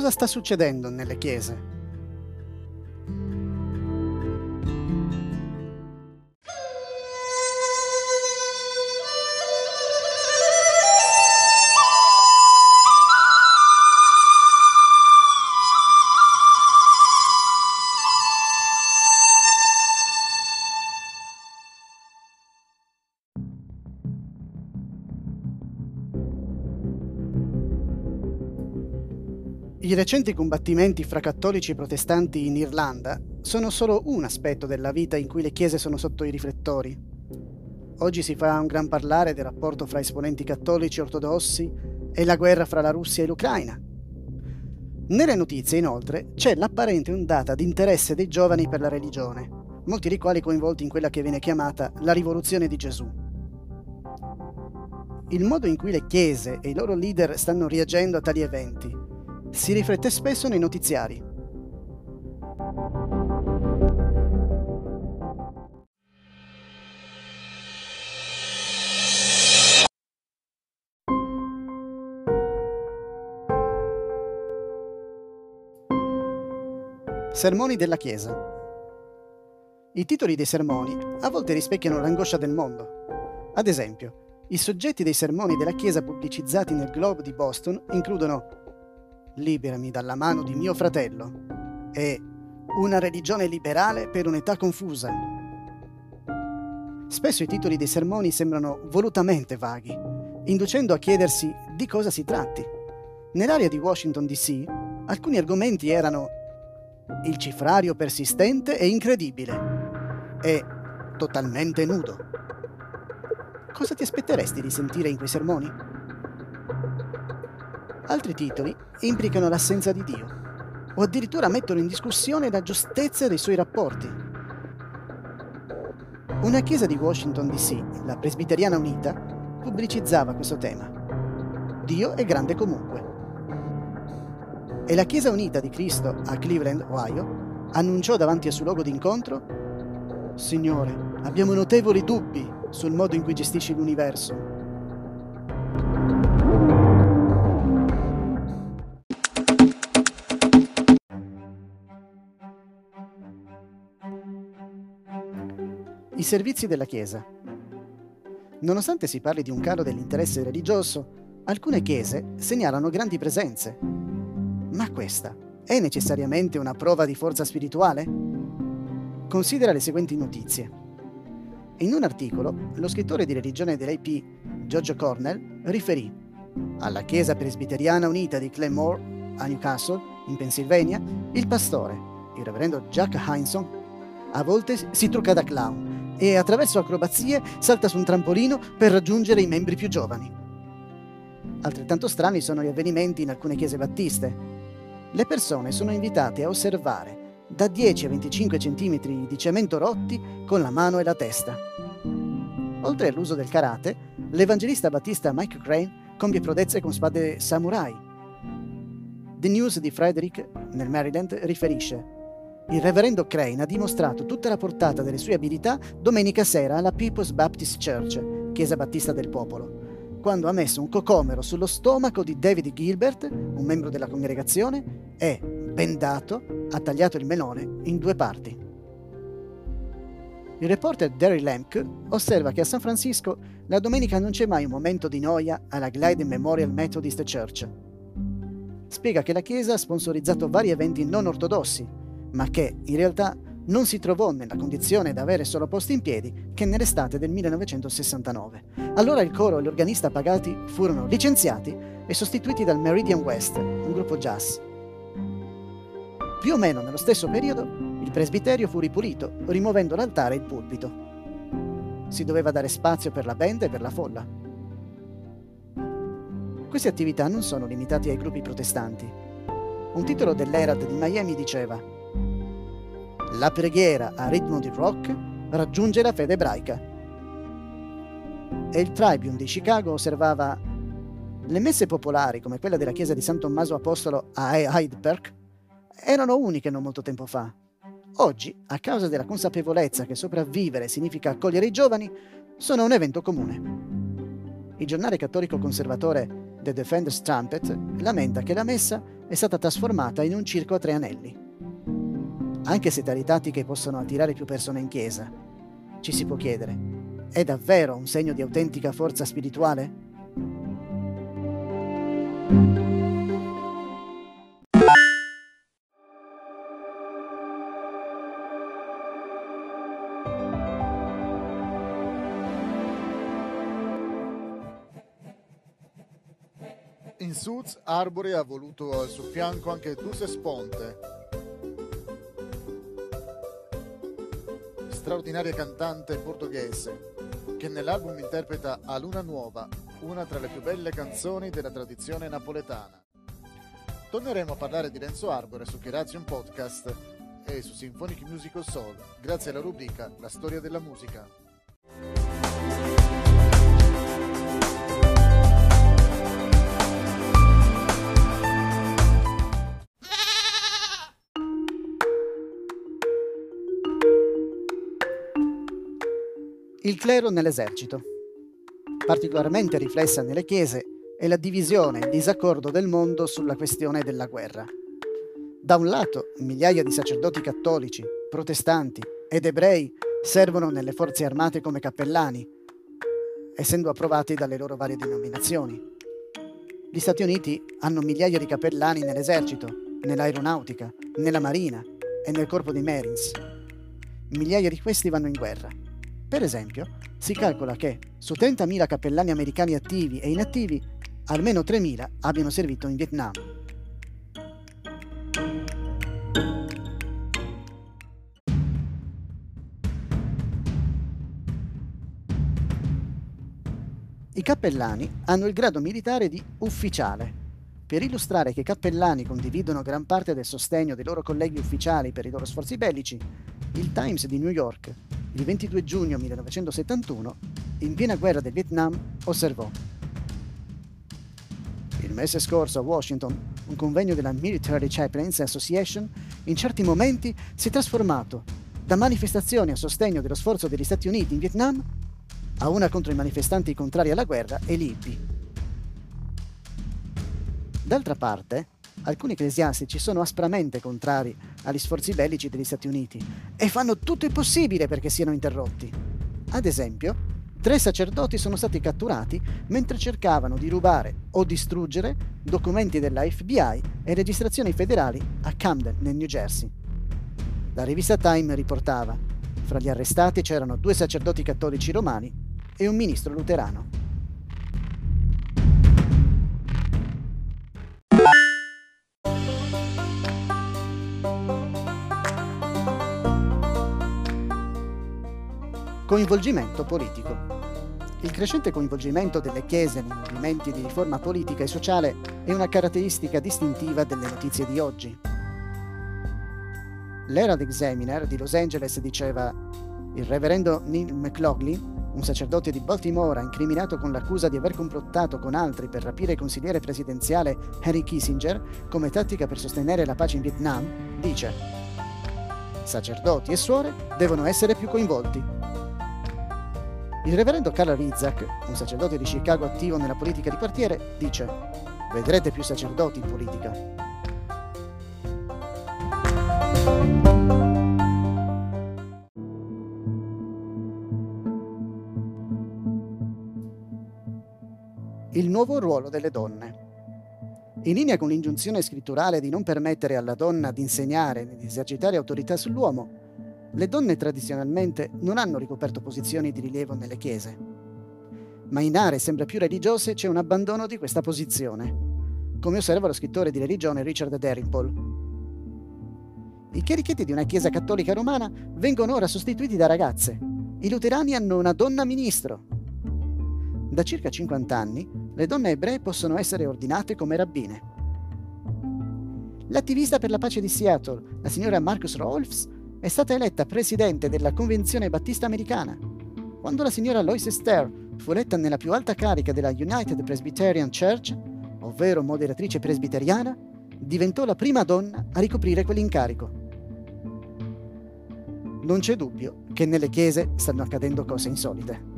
cosa sta succedendo nelle chiese. I recenti combattimenti fra cattolici e protestanti in Irlanda sono solo un aspetto della vita in cui le chiese sono sotto i riflettori. Oggi si fa un gran parlare del rapporto fra esponenti cattolici ortodossi e la guerra fra la Russia e l'Ucraina. Nelle notizie, inoltre, c'è l'apparente ondata di interesse dei giovani per la religione, molti dei quali coinvolti in quella che viene chiamata la rivoluzione di Gesù. Il modo in cui le chiese e i loro leader stanno reagendo a tali eventi si riflette spesso nei notiziari. Sermoni della Chiesa. I titoli dei sermoni a volte rispecchiano l'angoscia del mondo. Ad esempio, i soggetti dei sermoni della Chiesa pubblicizzati nel Globe di Boston includono "Liberami dalla mano di mio fratello" e "Una religione liberale per un'età confusa". Spesso i titoli dei sermoni sembrano volutamente vaghi, inducendo a chiedersi di cosa si tratti. Nell'area di Washington D.C. alcuni argomenti erano "il cifrario persistente e incredibile" e "totalmente nudo". Cosa ti aspetteresti di sentire in quei sermoni? Altri titoli implicano l'assenza di Dio, o addirittura mettono in discussione la giustezza dei suoi rapporti. Una chiesa di Washington D.C., la Presbiteriana Unita, pubblicizzava questo tema: "Dio è grande comunque". E la Chiesa Unita di Cristo a Cleveland, Ohio, annunciò davanti al suo luogo d'incontro: "Signore, abbiamo notevoli dubbi sul modo in cui gestisci l'universo". I servizi della Chiesa. Nonostante si parli di un calo dell'interesse religioso, alcune chiese segnalano grandi presenze. Ma questa è necessariamente una prova di forza spirituale? Considera le seguenti notizie. In un articolo, lo scrittore di religione dell'AP, Giorgio Cornell, riferì: alla Chiesa Presbiteriana Unita di Claymore, a Newcastle, in Pennsylvania, il pastore, il reverendo Jack Hinson, a volte si trucca da clown e attraverso acrobazie salta su un trampolino per raggiungere i membri più giovani. Altrettanto strani sono gli avvenimenti in alcune chiese battiste. Le persone sono invitate a osservare da 10 a 25 cm di cemento rotti con la mano e la testa. Oltre all'uso del karate, l'evangelista battista Mike Crane compie prodezze con spade samurai. The News di Frederick, nel Maryland, riferisce: il reverendo Crane ha dimostrato tutta la portata delle sue abilità domenica sera alla People's Baptist Church, chiesa battista del popolo, quando ha messo un cocomero sullo stomaco di David Gilbert, un membro della congregazione, e, bendato, ha tagliato il melone in due parti. Il reporter Daryl Lemke osserva che a San Francisco la domenica non c'è mai un momento di noia alla Glide Memorial Methodist Church. Spiega che la chiesa ha sponsorizzato vari eventi non ortodossi, ma che, in realtà, non si trovò nella condizione di avere solo posti in piedi che nell'estate del 1969. Allora il coro e l'organista pagati furono licenziati e sostituiti dal Meridian West, un gruppo jazz. Più o meno nello stesso periodo, il presbiterio fu ripulito, rimuovendo l'altare e il pulpito. Si doveva dare spazio per la band e per la folla. Queste attività non sono limitate ai gruppi protestanti. Un titolo dell'Herald di Miami diceva: la preghiera a ritmo di rock raggiunge la fede ebraica. E il Tribune di Chicago osservava: le messe popolari, come quella della chiesa di San Tommaso Apostolo a Hyde Park, erano uniche non molto tempo fa. Oggi, a causa della consapevolezza che sopravvivere significa accogliere i giovani, sono un evento comune. Il giornale cattolico conservatore The Defender Trumpet, lamenta che la messa è stata trasformata in un circo a tre anelli. Anche se tali tattiche possono attirare più persone in chiesa, ci si può chiedere: è davvero un segno di autentica forza spirituale? In Suz, Arbore ha voluto al suo fianco anche Duse Sponte, straordinaria cantante portoghese, che nell'album interpreta A Luna Nuova, una tra le più belle canzoni della tradizione napoletana. Torneremo a parlare di Renzo Arbore su Kerazion Podcast e su Symphonic Musical Soul, grazie alla rubrica La storia della musica. Il clero nell'esercito. Particolarmente riflessa nelle chiese è la divisione e il disaccordo del mondo sulla questione della guerra. Da un lato, migliaia di sacerdoti cattolici, protestanti ed ebrei servono nelle forze armate come cappellani, essendo approvati dalle loro varie denominazioni. Gli Stati Uniti hanno migliaia di cappellani nell'esercito, nell'aeronautica, nella marina e nel corpo dei Marines. Migliaia di questi vanno in guerra. Per esempio, si calcola che su 30.000 cappellani americani attivi e inattivi, almeno 3.000 abbiano servito in Vietnam. I cappellani hanno il grado militare di ufficiale. Per illustrare che i cappellani condividono gran parte del sostegno dei loro colleghi ufficiali per i loro sforzi bellici, il Times di New York, il 22 giugno 1971, in piena guerra del Vietnam, osservò: il mese scorso a Washington, un convegno della Military Chaplains Association in certi momenti si è trasformato da manifestazioni a sostegno dello sforzo degli Stati Uniti in Vietnam a una contro i manifestanti contrari alla guerra e gli hippie. D'altra parte, alcuni ecclesiastici sono aspramente contrari agli sforzi bellici degli Stati Uniti e fanno tutto il possibile perché siano interrotti. Ad esempio, 3 sacerdoti sono stati catturati mentre cercavano di rubare o distruggere documenti della FBI e registrazioni federali a Camden, nel New Jersey. La rivista Time riportava: fra gli arrestati c'erano 2 sacerdoti cattolici romani e un ministro luterano. Coinvolgimento politico. Il crescente coinvolgimento delle chiese nei movimenti di riforma politica e sociale è una caratteristica distintiva delle notizie di oggi. L'Herald Examiner di Los Angeles diceva: il reverendo Neil McLaughlin, un sacerdote di Baltimora incriminato con l'accusa di aver complottato con altri per rapire il consigliere presidenziale Henry Kissinger come tattica per sostenere la pace in Vietnam, dice: sacerdoti e suore devono essere più coinvolti. Il reverendo Karl Rizak, un sacerdote di Chicago attivo nella politica di quartiere, dice: vedrete più sacerdoti in politica. Il nuovo ruolo delle donne. In linea con l'ingiunzione scritturale di non permettere alla donna di insegnare né di esercitare autorità sull'uomo, le donne tradizionalmente non hanno ricoperto posizioni di rilievo nelle chiese, ma in aree sempre più religiose c'è un abbandono di questa posizione, come osserva lo scrittore di religione Richard Derinpole. I chierichetti di una chiesa cattolica romana vengono ora sostituiti da ragazze, i luterani hanno una donna ministro. Da circa 50 anni le donne ebree possono essere ordinate come rabbine. L'attivista per la pace di Seattle, la signora Marcus Rolfs, è stata eletta presidente della Convenzione Battista Americana. Quando la signora Lois Ester fu eletta nella più alta carica della United Presbyterian Church, ovvero moderatrice presbiteriana, diventò la prima donna a ricoprire quell'incarico. Non c'è dubbio che nelle chiese stanno accadendo cose insolite.